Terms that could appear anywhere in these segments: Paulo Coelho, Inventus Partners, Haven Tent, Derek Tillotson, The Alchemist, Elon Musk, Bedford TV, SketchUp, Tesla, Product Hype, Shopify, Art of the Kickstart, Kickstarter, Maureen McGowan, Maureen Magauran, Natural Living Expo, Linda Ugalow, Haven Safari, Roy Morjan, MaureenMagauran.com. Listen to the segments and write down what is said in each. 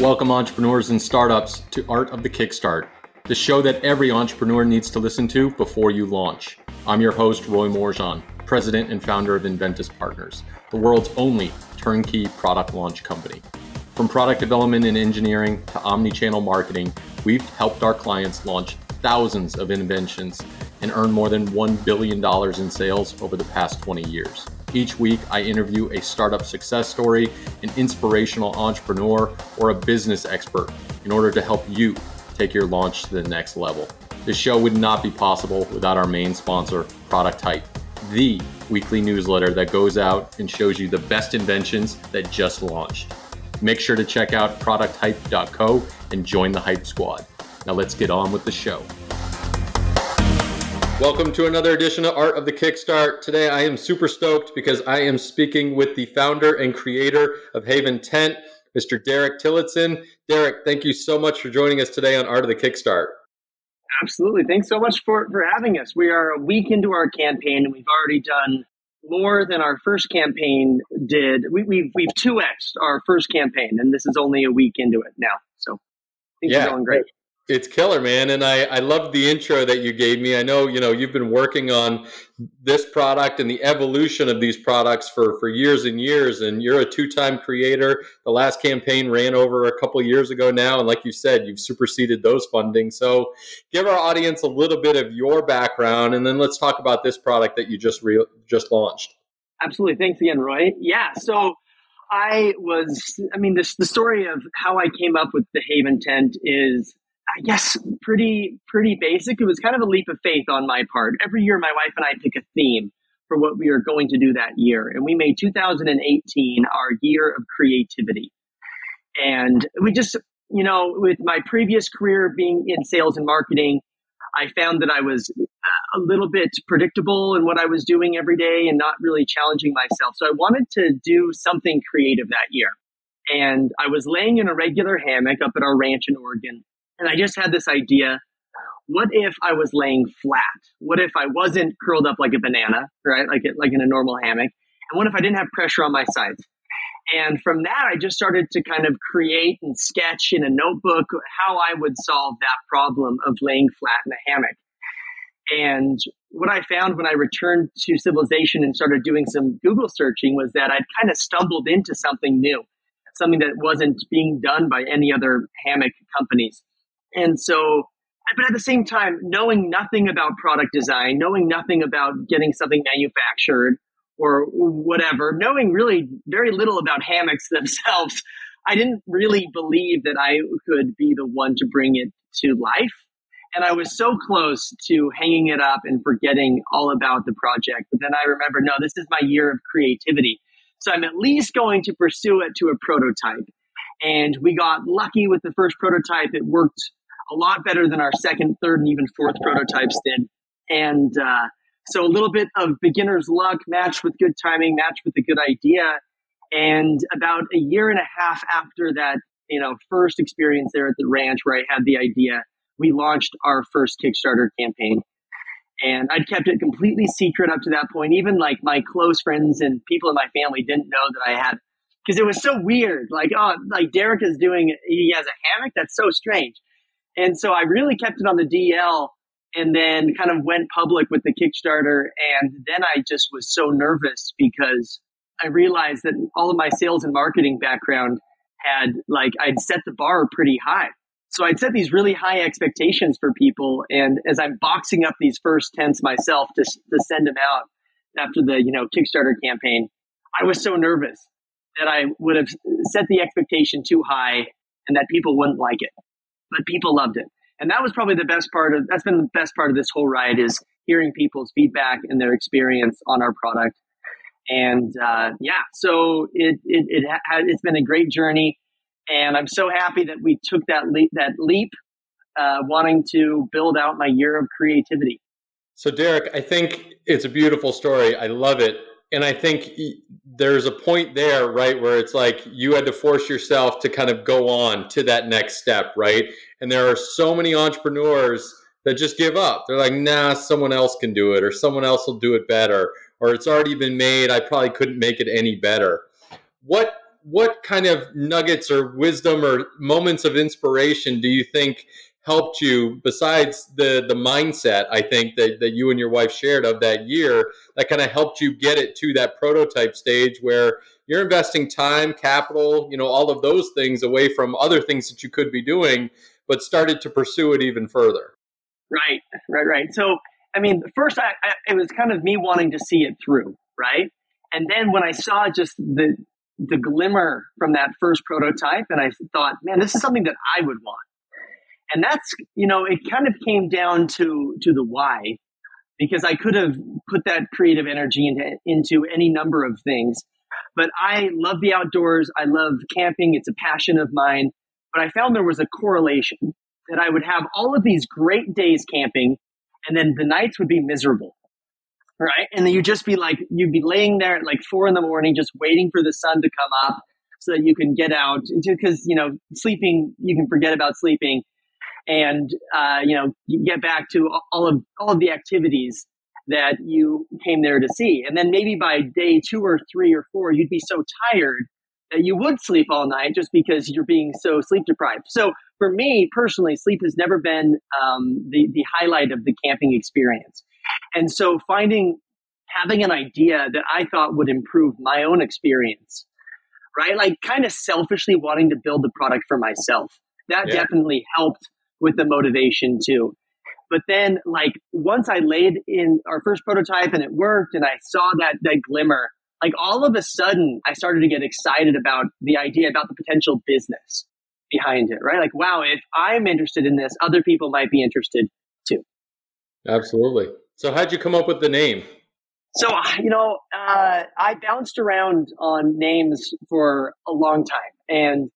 Welcome entrepreneurs and startups to Art of the Kickstart, the show that every entrepreneur needs to listen to before you launch. I'm your host, Roy Morjan, president and founder of Inventus Partners, the world's only turnkey product launch company. From product development and engineering to omni-channel marketing, we've helped our clients launch thousands of inventions and earn more than $1 billion in sales over the past 20 years. Each week, I interview a startup success story, an inspirational entrepreneur, or a business expert in order to help you take your launch to the next level. This show would not be possible without our main sponsor, Product Hype, the weekly newsletter that goes out and shows you the best inventions that just launched. Make sure to check out producthype.co and join the Hype Squad. Now let's get on with the show. Welcome to another edition of Art of the Kickstart. Today I am super stoked because I am speaking with the founder and creator of Haven Tent, Mr. Derek Tillotson. Derek, thank you so much for joining us today on Art of the Kickstart. Absolutely. Thanks so much for having us. We are a week into our campaign and we've already done more than our first campaign did. We've 2x'd our first campaign and this is only a week into it now. So things are going great. It's killer, man. And I love the intro that you gave me. I know, you've been working on this product and the evolution of these products for years and years. And you're a two-time creator. The last campaign ran over a couple of years ago now. And like you said, you've superseded those funding. So give our audience a little bit of your background. And then let's talk about this product that you just launched. Absolutely. Thanks again, Roy. Yeah. So the story of how I came up with the Haven Tent is, I guess, pretty basic. It was kind of a leap of faith on my part. Every year, my wife and I pick a theme for what we are going to do that year. And we made 2018 our year of creativity. And we just, with my previous career being in sales and marketing, I found that I was a little bit predictable in what I was doing every day and not really challenging myself. So I wanted to do something creative that year. And I was laying in a regular hammock up at our ranch in Oregon. And I just had this idea, what if I was laying flat? What if I wasn't curled up like a banana, right? Like in a normal hammock? And what if I didn't have pressure on my sides? And from that, I just started to kind of create and sketch in a notebook how I would solve that problem of laying flat in a hammock. And what I found when I returned to civilization and started doing some Google searching was that I'd kind of stumbled into something new, something that wasn't being done by any other hammock companies. And so, but at the same time, knowing nothing about product design, knowing nothing about getting something manufactured or whatever, knowing really very little about hammocks themselves, I didn't really believe that I could be the one to bring it to life. And I was so close to hanging it up and forgetting all about the project. But then I remember, no, this is my year of creativity. So I'm at least going to pursue it to a prototype. And we got lucky with the first prototype. It worked a lot better than our second, third, and even fourth prototypes did. And so a little bit of beginner's luck matched with good timing, matched with a good idea. And about a year and a half after that, first experience there at the ranch where I had the idea, we launched our first Kickstarter campaign. And I'd kept it completely secret up to that point. Even like my close friends and people in my family didn't know that I had, because it was so weird. Like, oh, like Derek is doing, he has a hammock? That's so strange. And so I really kept it on the DL and then kind of went public with the Kickstarter. And then I just was so nervous because I realized that all of my sales and marketing background had, like, I'd set the bar pretty high. So I'd set these really high expectations for people. And as I'm boxing up these first tents myself to send them out after the, Kickstarter campaign, I was so nervous that I would have set the expectation too high and that people wouldn't like it. But people loved it. And that was probably that's been the best part of this whole ride, is hearing people's feedback and their experience on our product. And so it's been a great journey. And I'm so happy that we took that leap, wanting to build out my year of creativity. So Derek, I think it's a beautiful story. I love it. And I think there's a point there, right, where it's like you had to force yourself to kind of go on to that next step, right? And there are so many entrepreneurs that just give up. They're like, nah, someone else can do it, or someone else will do it better, or it's already been made. I probably couldn't make it any better. What what kind of nuggets or wisdom or moments of inspiration do you think helped you, besides the mindset, I think, that you and your wife shared of that year, that kind of helped you get it to that prototype stage where you're investing time, capital, all of those things away from other things that you could be doing, but started to pursue it even further? Right. So, first, it was kind of me wanting to see it through, right? And then when I saw just the glimmer from that first prototype, and I thought, man, this is something that I would want. And that's, it kind of came down to the why, because I could have put that creative energy into any number of things. But I love the outdoors. I love camping. It's a passion of mine. But I found there was a correlation that I would have all of these great days camping, and then the nights would be miserable, right? And then you'd be laying there at like 4 a.m, just waiting for the sun to come up so that you can get out, because, sleeping, you can forget about sleeping. And, you get back to all of the activities that you came there to see. And then maybe by day 2 or 3 or 4, you'd be so tired that you would sleep all night just because you're being so sleep deprived. So for me personally, sleep has never been the highlight of the camping experience. And so having an idea that I thought would improve my own experience, right? Like kind of selfishly wanting to build the product for myself. That definitely helped with the motivation too. But then once I laid in our first prototype and it worked and I saw that glimmer, all of a sudden I started to get excited about the idea, about the potential business behind it, right? Like, wow, if I'm interested in this, other people might be interested too. Absolutely. So how'd you come up with the name? So, I bounced around on names for a long time and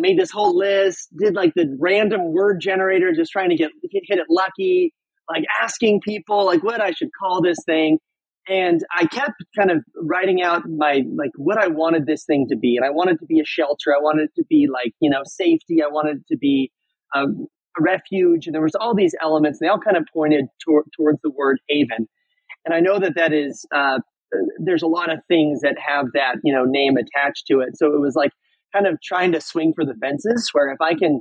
made this whole list, did the random word generator, just trying to hit it lucky, asking people what I should call this thing. And I kept kind of writing out my, what I wanted this thing to be. And I wanted it to be a shelter. I wanted it to be safety. I wanted it to be a refuge. And there was all these elements. And they all kind of pointed towards the word haven. And I know that is, there's a lot of things that have that, name attached to it. So it was kind of trying to swing for the fences, where if I can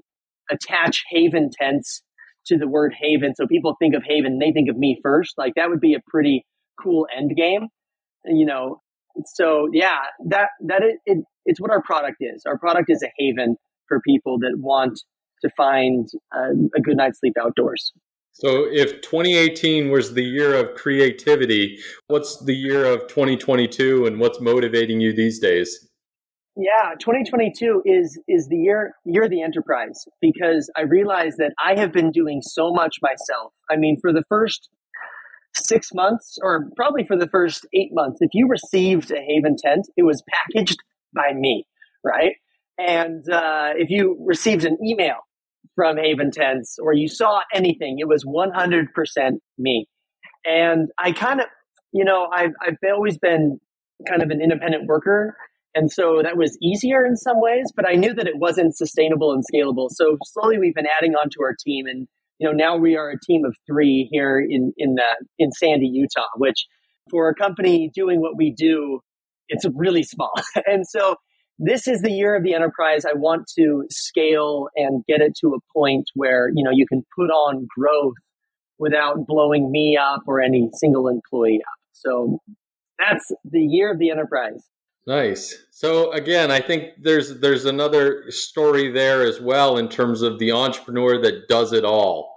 attach Haven Tents to the word haven, so people think of haven, they think of me first, that would be a pretty cool end game, So yeah, it's what our product is. Our product is a haven for people that want to find a good night's sleep outdoors. So if 2018 was the year of creativity, what's the year of 2022 and what's motivating you these days? Yeah, 2022 is the year of the enterprise, because I realized that I have been doing so much myself. For the first 6 months, or probably for the first 8 months, if you received a Haven Tent, it was packaged by me, right? And if you received an email from Haven Tents or you saw anything, it was 100% me. And I kind of, I've always been kind of an independent worker. And so that was easier in some ways, but I knew that it wasn't sustainable and scalable. So slowly we've been adding on to our team. And, now we are a team of 3 here in Sandy, Utah, which for a company doing what we do, it's really small. And so this is the year of the enterprise. I want to scale and get it to a point where, you can put on growth without blowing me up or any single employee up. So that's the year of the enterprise. Nice. So again, I think there's another story there as well in terms of the entrepreneur that does it all.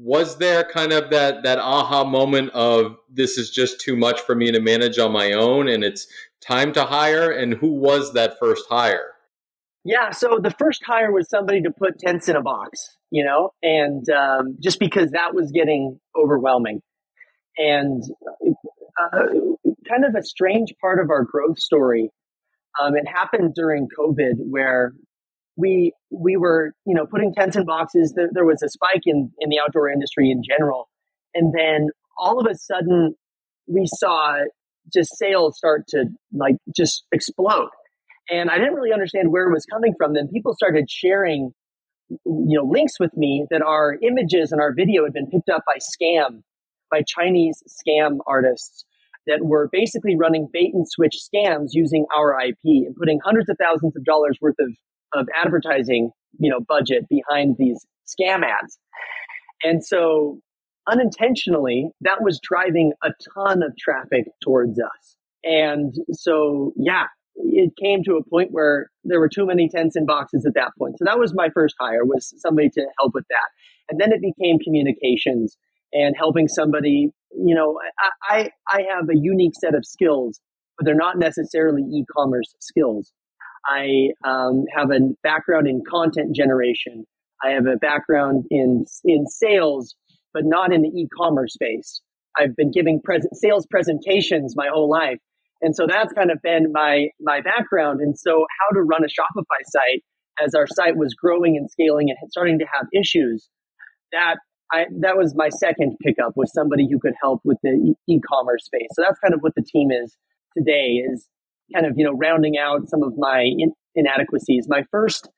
Was there kind of that aha moment of this is just too much for me to manage on my own and it's time to hire? And who was that first hire? Yeah. So the first hire was somebody to put tents in a box, and just because that was getting overwhelming. And kind of a strange part of our growth story. It happened during COVID, where we were, putting tents in boxes. There was a spike in the outdoor industry in general. And then all of a sudden we saw just sales start to just explode. And I didn't really understand where it was coming from. Then people started sharing, links with me that our images and our video had been picked up by Chinese scam artists that were basically running bait and switch scams using our IP and putting hundreds of thousands of dollars worth of advertising, budget behind these scam ads. And so unintentionally, that was driving a ton of traffic towards us. And so, it came to a point where there were too many tents and boxes at that point. So that was my first hire, was somebody to help with that. And then it became communications and helping somebody. I have a unique set of skills, but they're not necessarily e-commerce skills. I have a background in content generation. I have a background in sales, but not in the e-commerce space. I've been giving sales presentations my whole life. And so that's kind of been my background. And so how to run a Shopify site as our site was growing and scaling and starting to have issues, that was my second pickup, was somebody who could help with the e-commerce space. So that's kind of what the team is today, is kind of, rounding out some of my inadequacies. My first,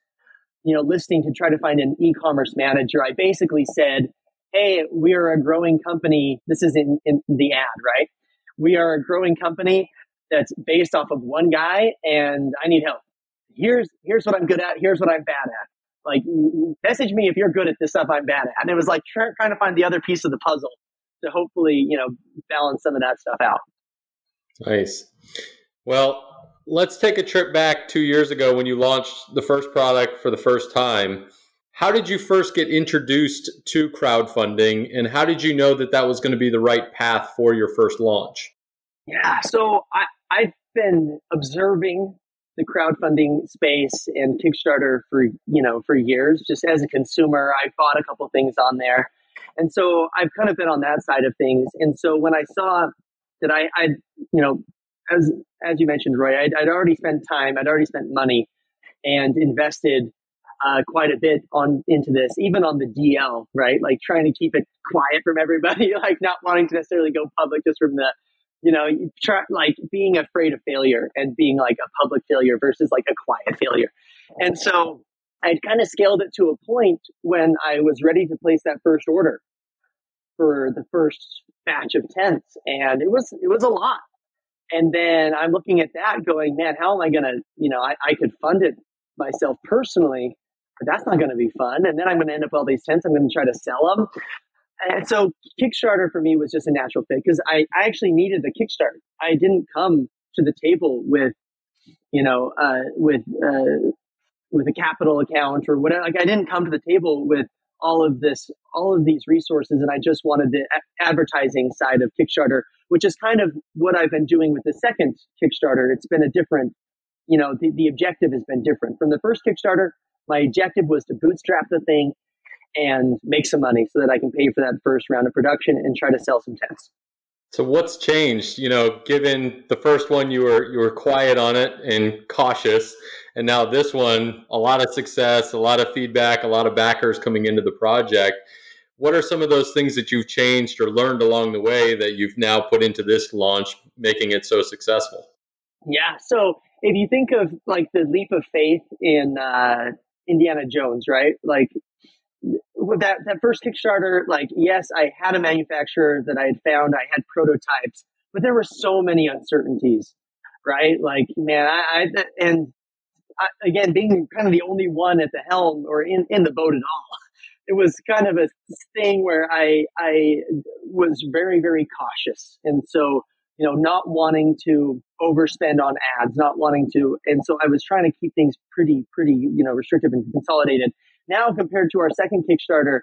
listing to try to find an e-commerce manager, I basically said, hey, we are a growing company. This is in the ad, right? We are a growing company that's based off of one guy, and I need help. Here's what I'm good at. Here's what I'm bad at. Like, message me if you're good at this stuff I'm bad at. And it was like trying to find the other piece of the puzzle to hopefully, balance some of that stuff out. Nice. Well, let's take a trip back 2 years ago when you launched the first product for the first time. How did you first get introduced to crowdfunding, and how did you know that was going to be the right path for your first launch? Yeah, so I've been observing the crowdfunding space and Kickstarter for years. Just as a consumer, I bought a couple things on there, and so I've kind of been on that side of things. And so when I saw that as you mentioned, Roy, I'd already spent time, I'd already spent money, and invested quite a bit into this, even on the DL, right? Like trying to keep it quiet from everybody, like not wanting to necessarily go public, just from the, like being afraid of failure and being like a public failure versus like a quiet failure. And so I'd kind of scaled it to a point when I was ready to place that first order for the first batch of tents, and it was a lot. And then I'm looking at that, going, man, how am I gonna, I could fund it myself personally. But that's not going to be fun. And then I'm going to end up all these tents. I'm going to try to sell them. And so Kickstarter for me was just a natural fit, because I actually needed the Kickstarter. I didn't come to the table with a capital account or whatever. Like I didn't come to the table with all of these resources. And I just wanted the advertising side of Kickstarter, which is kind of what I've been doing with the second Kickstarter. It's been a different, the objective has been different from the first Kickstarter. My objective was to bootstrap the thing and make some money so that I can pay for that first round of production and try to sell some tents. So what's changed? Given the first one, you were quiet on it and cautious, and now this one, a lot of success, a lot of feedback, a lot of backers coming into the project. What are some of those things that you've changed or learned along the way that you've now put into this launch, making it so successful? Yeah. So if you think of like the leap of faith in Indiana Jones, right? Like with that first Kickstarter, like, yes, I had a manufacturer that I had found, I had prototypes, but there were so many uncertainties, right? Like, man, I again, being kind of the only one at the helm or in the boat at all, it was kind of a thing where I was very, very cautious. And so, not wanting to overspend on ads, and so I was trying to keep things pretty, restrictive and consolidated. Now, compared to our second Kickstarter,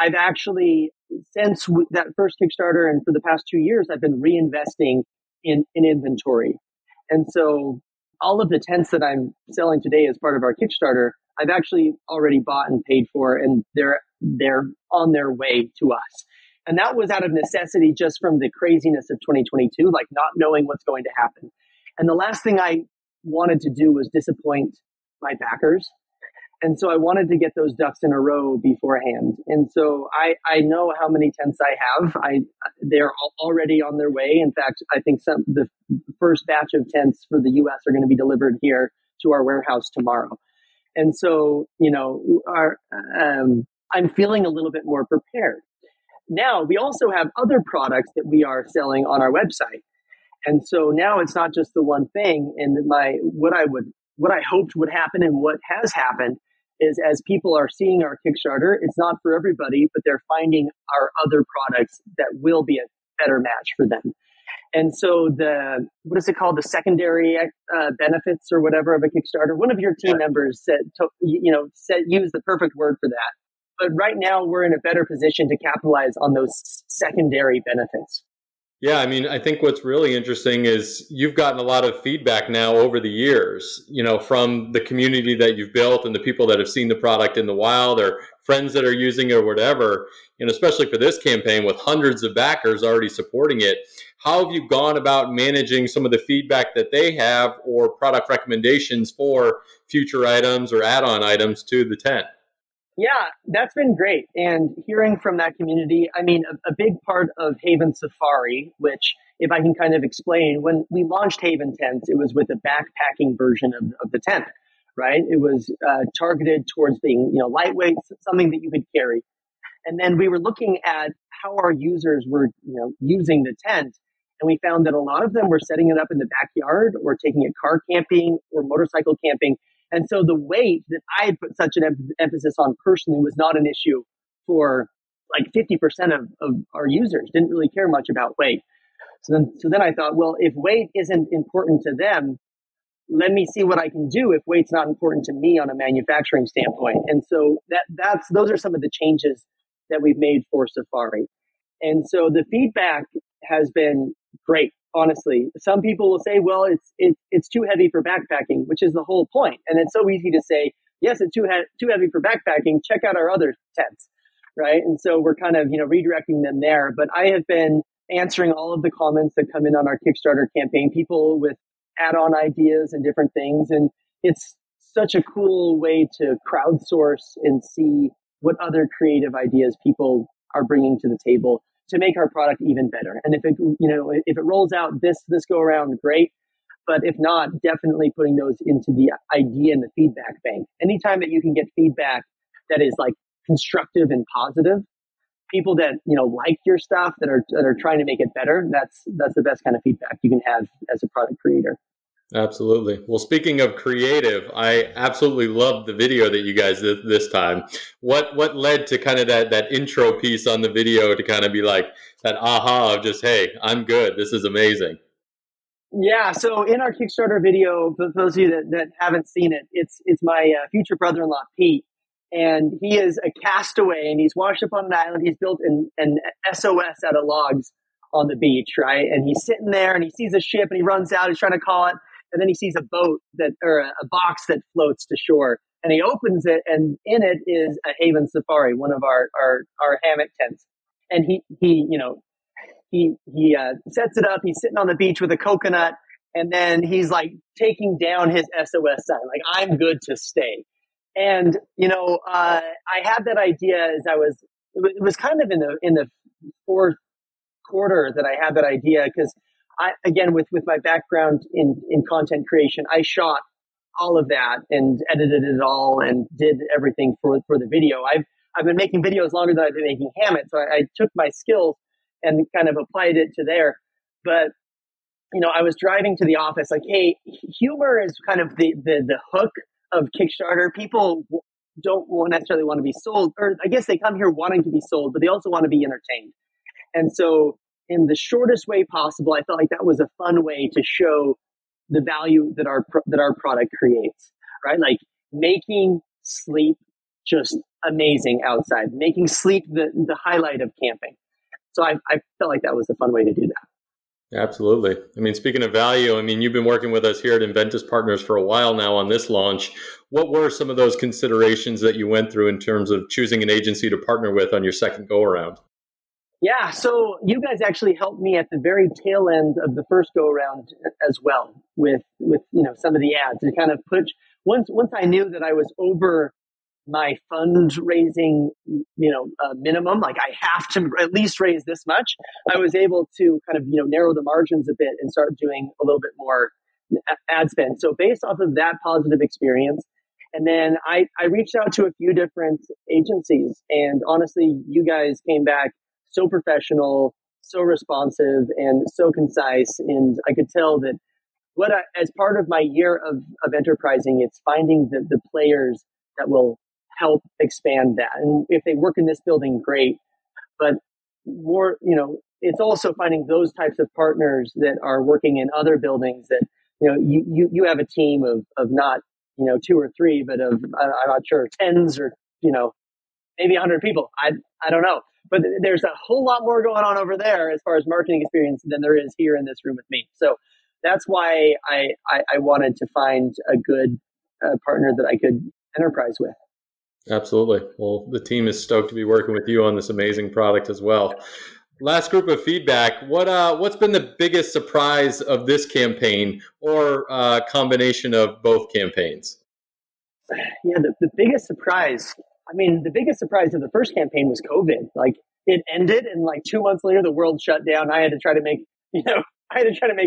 I've actually, since that first Kickstarter and for the past 2 years, I've been reinvesting in inventory. And so all of the tents that I'm selling today as part of our Kickstarter, I've actually already bought and paid for, and they're on their way to us. And that was out of necessity, just from the craziness of 2022, like not knowing what's going to happen. And the last thing I wanted to do was disappoint my backers. And so I wanted to get those ducks in a row beforehand. And so I know how many tents I have. They're already on their way. In fact, I think the first batch of tents for the U.S. are going to be delivered here to our warehouse tomorrow. And so, I'm feeling a little bit more prepared. Now, we also have other products that we are selling on our website. And so now it's not just the one thing. And what I hoped would happen and what has happened is as people are seeing our Kickstarter, it's not for everybody, but they're finding our other products that will be a better match for them. And so what is it called? The secondary benefits or whatever of a Kickstarter. One of your team members said use the perfect word for that. But right now we're in a better position to capitalize on those secondary benefits. Yeah, I mean, I think what's really interesting is you've gotten a lot of feedback now over the years, from the community that you've built and the people that have seen the product in the wild or friends that are using it or whatever, especially for this campaign with hundreds of backers already supporting it. How have you gone about managing some of the feedback that they have or product recommendations for future items or add-on items to the tent? Yeah, that's been great. And hearing from that community, I mean, a big part of Haven Safari, which if I can kind of explain, when we launched Haven Tent, it was with a backpacking version of the tent, right? It was targeted towards being, lightweight, something that you could carry. And then we were looking at how our users were, using the tent. And we found that a lot of them were setting it up in the backyard or taking it car camping or motorcycle camping. And so the weight that I had put such an emphasis on personally was not an issue for like 50% of our users. Didn't really care much about weight. So then I thought, well, if weight isn't important to them, let me see what I can do if weight's not important to me on a manufacturing standpoint. And so those are some of the changes that we've made for Safari. And so the feedback has been great. Honestly, some people will say, well, it's too heavy for backpacking, which is the whole point. And it's so easy to say, yes, it's too heavy for backpacking. Check out our other tents, right? And so we're kind of, redirecting them there. But I have been answering all of the comments that come in on our Kickstarter campaign, people with add-on ideas and different things. And it's such a cool way to crowdsource and see what other creative ideas people are bringing to the table to make our product even better. And if it, if it rolls out this go around, great. But if not, definitely putting those into the idea and the feedback bank. Anytime that you can get feedback that is like constructive and positive, people that, like your stuff, that are trying to make it better, that's the best kind of feedback you can have as a product creator. Absolutely. Well, speaking of creative, I absolutely loved the video that you guys did this time. What led to kind of that intro piece on the video to kind of be like that aha of just, hey, I'm good. This is amazing. Yeah. So in our Kickstarter video, for those of you that haven't seen it, it's my future brother-in-law, Pete, and he is a castaway and he's washed up on an island. He's built an SOS out of logs on the beach, right? And he's sitting there and he sees a ship and he runs out. He's trying to call it. And then he sees a boat or a box that floats to shore, and he opens it, and in it is a Haven Safari, one of our hammock tents. And he sets it up. He's sitting on the beach with a coconut, and then he's like taking down his SOS sign, like I'm good to stay. And I had that idea as it was kind of in the fourth quarter that I had that idea because. With my background in content creation, I shot all of that and edited it all and did everything for the video. I've been making videos longer than I've been making hammocks. So I took my skills and kind of applied it to there. But, I was driving to the office like, hey, humor is kind of the hook of Kickstarter. People don't necessarily want to be sold, or I guess they come here wanting to be sold, but they also want to be entertained. And so in the shortest way possible, I felt like that was a fun way to show the value that our product creates, right? Like making sleep just amazing outside, making sleep the highlight of camping. So I felt like that was a fun way to do that. Absolutely. I mean, speaking of value, you've been working with us here at Inventus Partners for a while now on this launch. What were some of those considerations that you went through in terms of choosing an agency to partner with on your second go around? Yeah, so you guys actually helped me at the very tail end of the first go around as well with some of the ads to kind of put once I knew that I was over my fundraising minimum, like I have to at least raise this much, I was able to kind of narrow the margins a bit and start doing a little bit more ad spend. So based off of that positive experience. And then I reached out to a few different agencies, and honestly, you guys came back so professional, so responsive and so concise. And I could tell that as part of my year of enterprising, it's finding the players that will help expand that. And if they work in this building, great. But more, it's also finding those types of partners that are working in other buildings that, you have a team of not, two or three, but of, I'm not sure, tens or, maybe 100 people. I don't know. But there's a whole lot more going on over there as far as marketing experience than there is here in this room with me. So that's why I wanted to find a good partner that I could enterprise with. Absolutely. Well, the team is stoked to be working with you on this amazing product as well. Last group of feedback. What's been the biggest surprise of this campaign, or a combination of both campaigns? Yeah, the biggest surprise. I mean, the biggest surprise of the first campaign was COVID. Like, it ended, and 2 months later, the world shut down. I had to try to make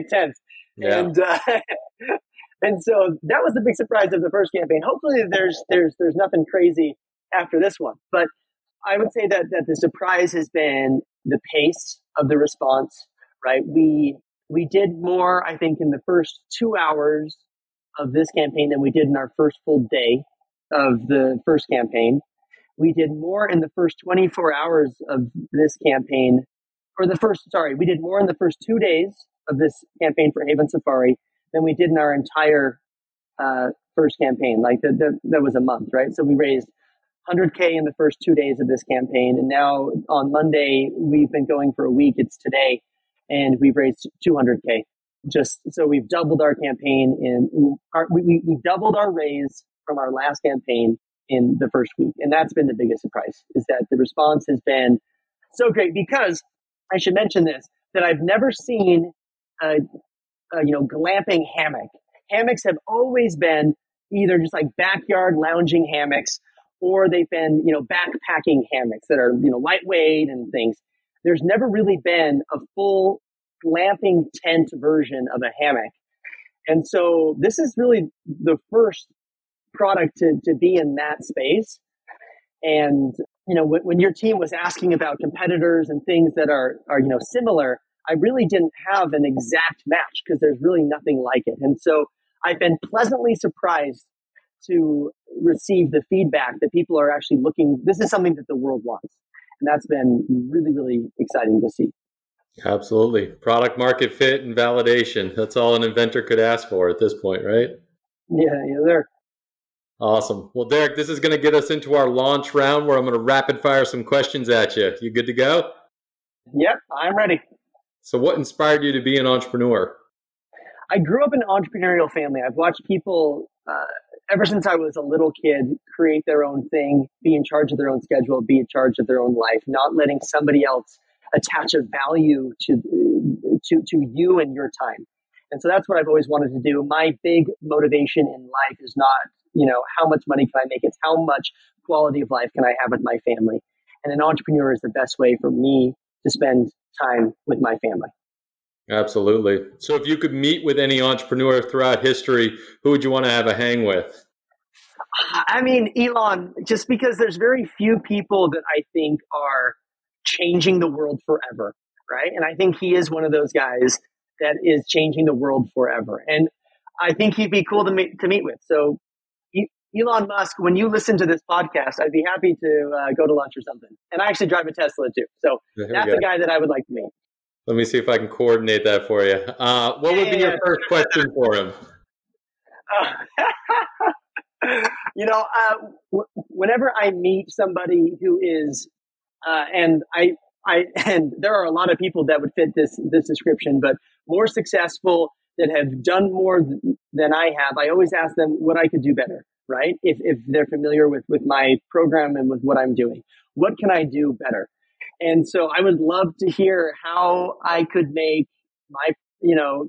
tents, yeah. And so that was the big surprise of the first campaign. Hopefully, there's nothing crazy after this one. But I would say that the surprise has been the pace of the response, right? We did more, I think, in the first 2 hours of this campaign than we did in our first full day of the first campaign. We did more in the first 24 hours of this campaign, we did more in the first 2 days of this campaign for Haven Safari than we did in our entire first campaign. Like, that was a month, right? So we raised $100K in the first 2 days of this campaign. And now on Monday, we've been going for a week. It's today. And we've raised $200K. Just so we've doubled our campaign. And we doubled our raise from our last campaign in the first week. And that's been the biggest surprise, is that the response has been so great. Because I should mention this, that I've never seen glamping hammock. Hammocks have always been either just like backyard lounging hammocks, or they've been, backpacking hammocks that are, lightweight and things. There's never really been a full glamping tent version of a hammock. And so this is really the first product to be in that space. And, when your team was asking about competitors and things that are similar, I really didn't have an exact match because there's really nothing like it. And so I've been pleasantly surprised to receive the feedback that people are actually looking. This is something that the world wants. And that's been really, really exciting to see. Absolutely. Product market fit and validation. That's all an inventor could ask for at this point, right? Yeah, there. Awesome. Well, Derek, this is going to get us into our launch round where I'm going to rapid fire some questions at you. You good to go? Yep, I'm ready. So what inspired you to be an entrepreneur? I grew up in an entrepreneurial family. I've watched people ever since I was a little kid create their own thing, be in charge of their own schedule, be in charge of their own life, not letting somebody else attach a value to you and your time. And so that's what I've always wanted to do. My big motivation in life is not, how much money can I make? It's how much quality of life can I have with my family? And an entrepreneur is the best way for me to spend time with my family. Absolutely. So if you could meet with any entrepreneur throughout history, who would you want to have a hang with? I mean, Elon, just because there's very few people that I think are changing the world forever, right? And I think he is one of those guys that is changing the world forever. And I think he'd be cool to meet with. So Elon Musk, when you listen to this podcast, I'd be happy to go to lunch or something. And I actually drive a Tesla too. So that's a guy that I would like to meet. Let me see if I can coordinate that for you. What would be your first question for him? Whenever I meet somebody who is, and there are a lot of people that would fit this description, but more successful, that have done more than I have, I always ask them what I could do better, right? If they're familiar with my program and with what I'm doing, what can I do better? And so I would love to hear how I could make my,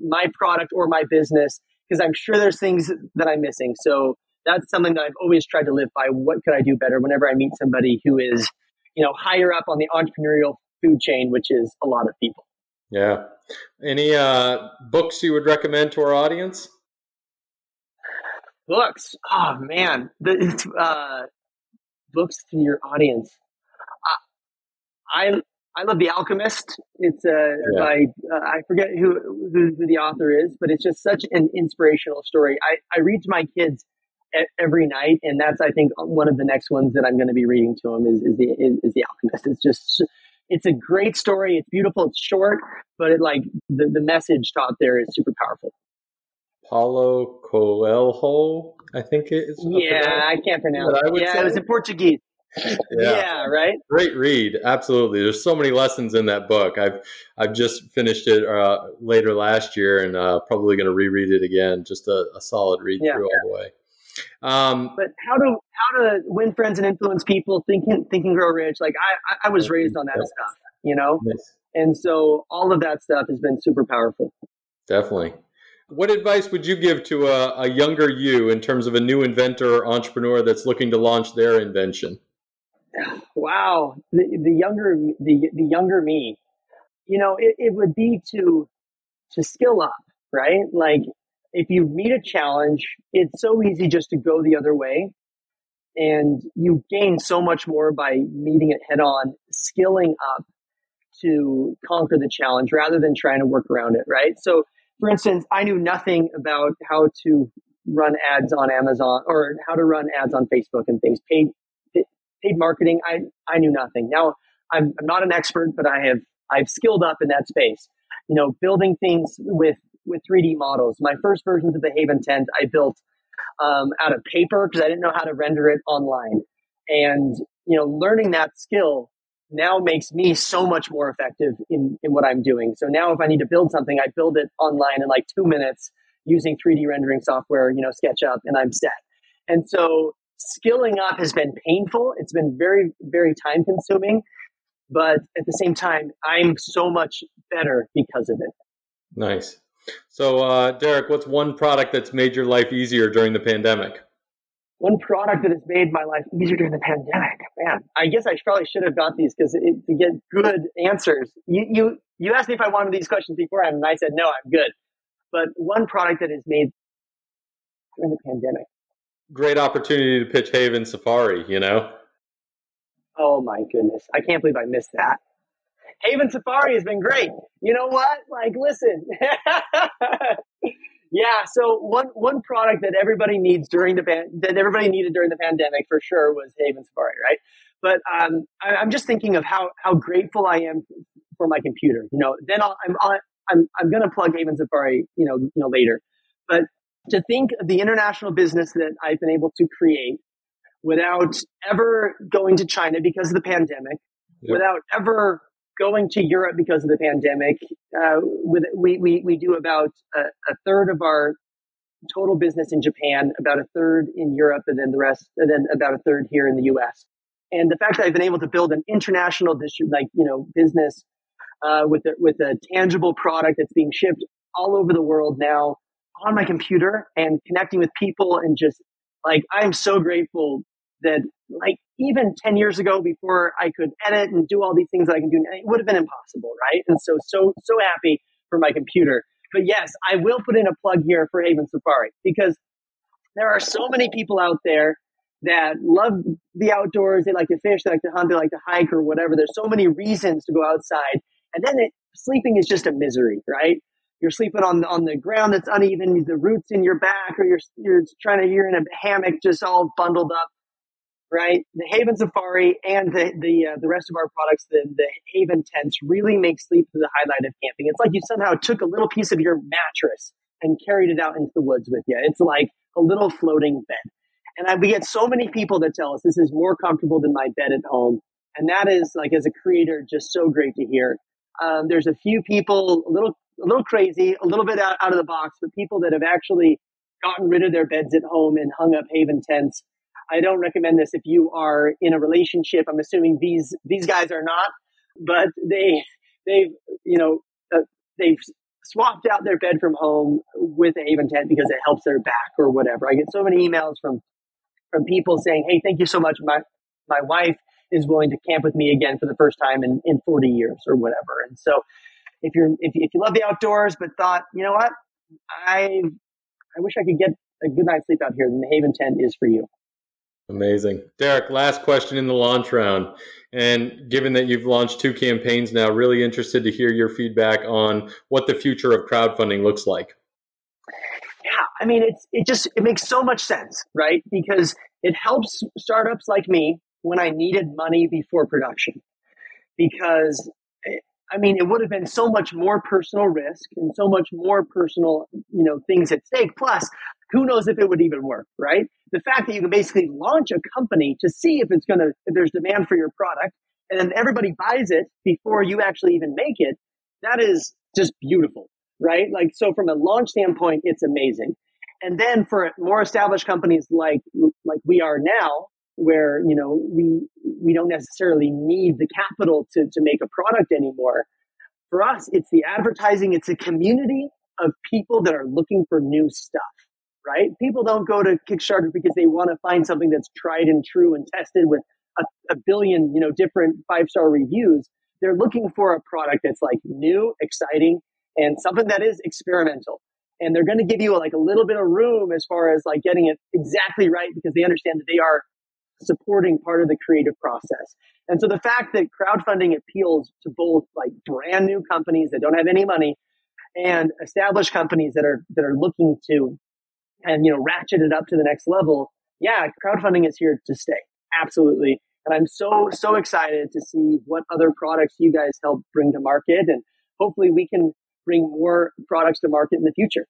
my product or my business, because I'm sure there's things that I'm missing. So that's something that I've always tried to live by. What could I do better whenever I meet somebody who is, higher up on the entrepreneurial food chain, which is a lot of people. Yeah. Any books you would recommend to our audience? Books. Oh, man. Books to your audience. I I love The Alchemist. It's I forget who the author is, but it's just such an inspirational story. I read to my kids every night, and that's, I think, one of the next ones that I'm going to be reading to them is The Alchemist. It's just, it's a great story. It's beautiful. It's short, but the message taught there is super powerful. Paulo Coelho, I think it is. Yeah, I can't pronounce it. Yeah, it was in Portuguese. Yeah, right. Great read. Absolutely. There's so many lessons in that book. I've just finished it later last year, and probably going to reread it again. Just a solid read through all the way. But how to win friends and influence people, think and grow rich. Like I was raised on that stuff, you know? Yes. And so all of that stuff has been super powerful. Definitely. What advice would you give to a younger you in terms of a new inventor or entrepreneur that's looking to launch their invention? Wow. The younger me, you know, it would be to skill up, right? Like, if you meet a challenge, it's so easy just to go the other way, and you gain so much more by meeting it head on, skilling up to conquer the challenge rather than trying to work around it, right? So, for instance, I knew nothing about how to run ads on Amazon or how to run ads on Facebook and things. Paid marketing, I knew nothing. Now, I'm not an expert, but I've skilled up in that space. You know, building things with 3D models. My first versions of the Haven Tent I built out of paper because I didn't know how to render it online. And, you know, learning that skill now makes me so much more effective in what I'm doing. So now if I need to build something, I build it online in like 2 minutes using 3D rendering software, you know, SketchUp, and I'm set. And so skilling up has been painful. It's been very, very time consuming, but at the same time, I'm so much better because of it. Nice. So, Derek, what's one product that's made your life easier during the pandemic? One product that has made my life easier during the pandemic. Man, I guess I probably should have got these because to get good answers. You asked me if I wanted these questions beforehand, and I said, no, I'm good. But one product that has made during the pandemic. Great opportunity to pitch Haven Safari, you know? Oh, my goodness. I can't believe I missed that. Haven Safari has been great. You know what? Like, listen. Yeah. So one product that everybody needs that everybody needed during the pandemic for sure was Haven Safari, right? But I'm just thinking of how grateful I am for my computer. You know, then I'm going to plug Haven Safari, you know, later. But to think of the international business that I've been able to create without ever going to China because of the pandemic, without ever going to Europe because of the pandemic, we do about a third of our total business in Japan, about a third in Europe, and then about a third here in the U.S. And the fact that I've been able to build an international business with a tangible product that's being shipped all over the world now on my computer and connecting with people, and just like, I'm so grateful that like even 10 years ago, before I could edit and do all these things that I can do, it would have been impossible, right? And so happy for my computer. But yes, I will put in a plug here for Haven Safari, because there are so many people out there that love the outdoors. They like to fish, they like to hunt, they like to hike or whatever. There's so many reasons to go outside. And then sleeping is just a misery, right? You're sleeping on the ground that's uneven, the roots in your back, or you're in a hammock just all bundled up. Right, the Haven Safari and the rest of our products, the Haven Tents, really make sleep the highlight of camping. It's like you somehow took a little piece of your mattress and carried it out into the woods with you. It's like a little floating bed, and we get so many people that tell us this is more comfortable than my bed at home, and that is, like, as a creator, just so great to hear. There's a few people a little crazy, a little bit out of the box, but people that have actually gotten rid of their beds at home and hung up Haven Tents. I don't recommend this if you are in a relationship. I'm assuming these guys are not, but they've swapped out their bed from home with a Haven Tent because it helps their back or whatever. I get so many emails from people saying, "Hey, thank you so much. My wife is willing to camp with me again for the first time in 40 years or whatever." And so, if you love the outdoors but thought, you know what, I wish I could get a good night's sleep out here, then the Haven Tent is for you. Amazing. Derek, last question in the launch round. And given that you've launched 2 campaigns now, really interested to hear your feedback on what the future of crowdfunding looks like. Yeah, I mean, it makes so much sense, right? Because it helps startups like me when I needed money before production. Because, I mean, it would have been so much more personal risk and so much more personal, things at stake. Plus, who knows if it would even work, right? The fact that you can basically launch a company to see if there's demand for your product, and then everybody buys it before you actually even make it, that is just beautiful, right? Like, so from a launch standpoint, it's amazing. And then for more established companies like we are now, where, we don't necessarily need the capital to make a product anymore. For us, it's the advertising. It's a community of people that are looking for new stuff, right? People don't go to Kickstarter because they want to find something that's tried and true and tested with a billion, different 5-star reviews. They're looking for a product that's like new, exciting, and something that is experimental. And they're going to give you like a little bit of room as far as like getting it exactly right, because they understand that they are supporting part of the creative process. And so the fact that crowdfunding appeals to both like brand new companies that don't have any money and established companies that are looking to ratchet it up to the next level. Yeah, crowdfunding is here to stay. Absolutely. And I'm so excited to see what other products you guys help bring to market, and hopefully we can bring more products to market in the future.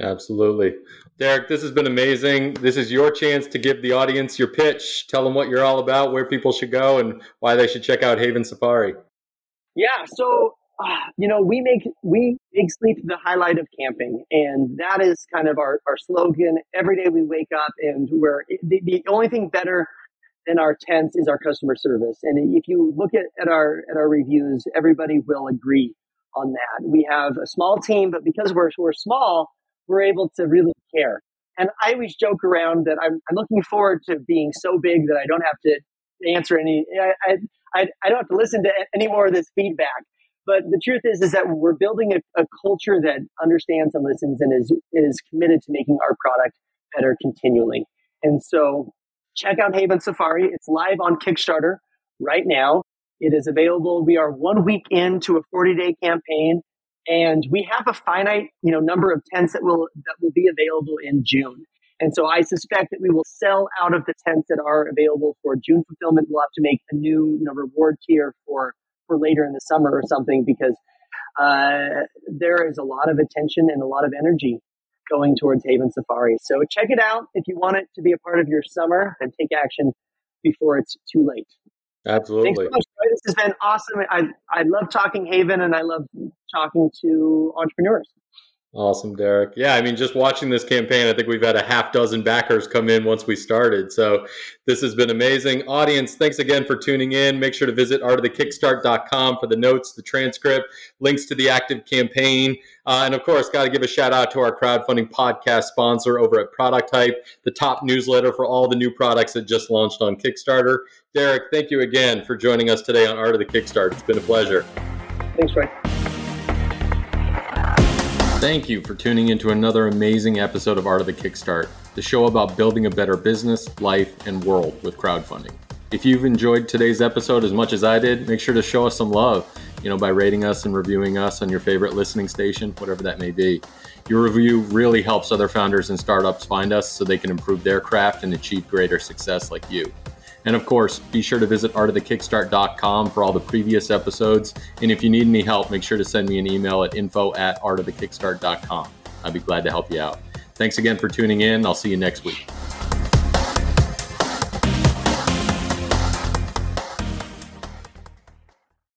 Absolutely. Derek, this has been amazing. This is your chance to give the audience your pitch. Tell them what you're all about, where people should go, and why they should check out Haven Safari. Yeah. So, we make sleep the highlight of camping. And that is kind of our slogan. Every day we wake up, and the only thing better than our tents is our customer service. And if you look at our reviews, everybody will agree on that. We have a small team, but because we're small, we're able to really care. And I always joke around that I'm looking forward to being so big that I don't have to answer any, I don't have to listen to any more of this feedback. But the truth is that we're building a culture that understands and listens and is committed to making our product better continually. And so check out Haven Safari. It's live on Kickstarter right now. It is available. We are 1 week into a 40-day campaign. And we have a finite, number of tents that will be available in June. And so I suspect that we will sell out of the tents that are available for June fulfillment. We'll have to make a new, reward tier for later in the summer or something, because there is a lot of attention and a lot of energy going towards Haven Safari. So check it out if you want it to be a part of your summer, and take action before it's too late. Absolutely. Thanks so much. This has been awesome. I love talking Haven, and I love talking to entrepreneurs. Awesome, Derek. Yeah, I mean, just watching this campaign, I think we've had a half dozen backers come in once we started. So this has been amazing. Audience, thanks again for tuning in. Make sure to visit artofthekickstart.com for the notes, the transcript, links to the active campaign. And of course, got to give a shout out to our crowdfunding podcast sponsor over at Product Hype, the top newsletter for all the new products that just launched on Kickstarter. Derek, thank you again for joining us today on Art of the Kickstart. It's been a pleasure. Thanks, Roy. Thank you for tuning into another amazing episode of Art of the Kickstart, the show about building a better business, life, and world with crowdfunding. If you've enjoyed today's episode as much as I did, make sure to show us some love, by rating us and reviewing us on your favorite listening station, whatever that may be. Your review really helps other founders and startups find us so they can improve their craft and achieve greater success like you. And of course, be sure to visit artofthekickstart.com for all the previous episodes. And if you need any help, make sure to send me an email at info@artofthekickstart.com. I'd be glad to help you out. Thanks again for tuning in. I'll see you next week.